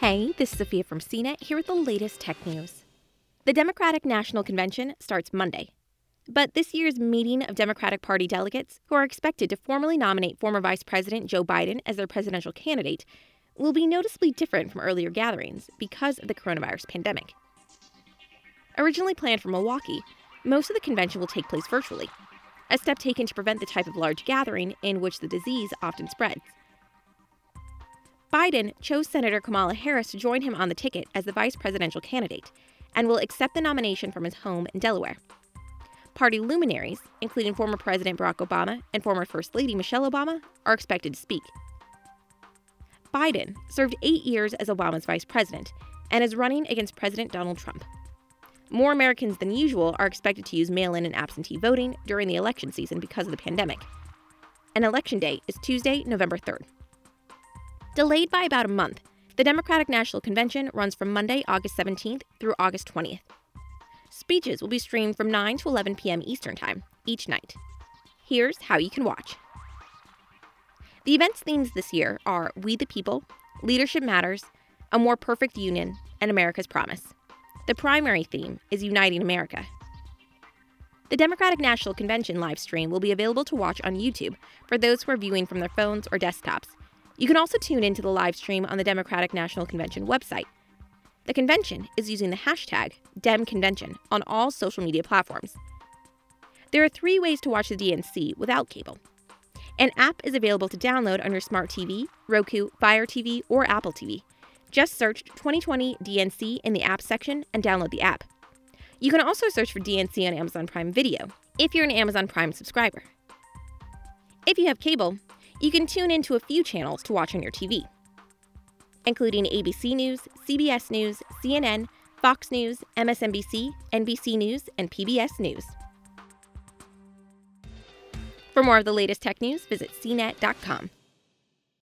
Hey, this is Sophia from CNET here with the latest tech news. The Democratic National Convention starts Monday. But this year's meeting of Democratic Party delegates, who are expected to formally nominate former Vice President Joe Biden as their presidential candidate, will be noticeably different from earlier gatherings because of the coronavirus pandemic. Originally planned for Milwaukee, most of the convention will take place virtually, a step taken to prevent the type of large gathering in which the disease often spreads. Biden chose Senator Kamala Harris to join him on the ticket as the vice presidential candidate and will accept the nomination from his home in Delaware. Party luminaries, including former President Barack Obama and former First Lady Michelle Obama, are expected to speak. Biden served 8 years as Obama's vice president and is running against President Donald Trump. More Americans than usual are expected to use mail-in and absentee voting during the election season because of the pandemic. And Election Day is Tuesday, November 3rd. Delayed by about a month, the Democratic National Convention runs from Monday, August 17th through August 20th. Speeches will be streamed from 9 to 11 p.m. Eastern Time each night. Here's how you can watch. The event's themes this year are We the People, Leadership Matters, A More Perfect Union, and America's Promise. The primary theme is Uniting America. The Democratic National Convention live stream will be available to watch on YouTube for those who are viewing from their phones or desktops. You can also tune into the live stream on the Democratic National Convention website. The convention is using the hashtag DemConvention on all social media platforms. There are 3 ways to watch the DNC without cable. An app is available to download on your smart TV, Roku, Fire TV, or Apple TV. Just search 2020 DNC in the app section and download the app. You can also search for DNC on Amazon Prime Video if you're an Amazon Prime subscriber. If you have cable, you can tune into a few channels to watch on your TV, including ABC News, CBS News, CNN, Fox News, MSNBC, NBC News, and PBS News. For more of the latest tech news, visit cnet.com.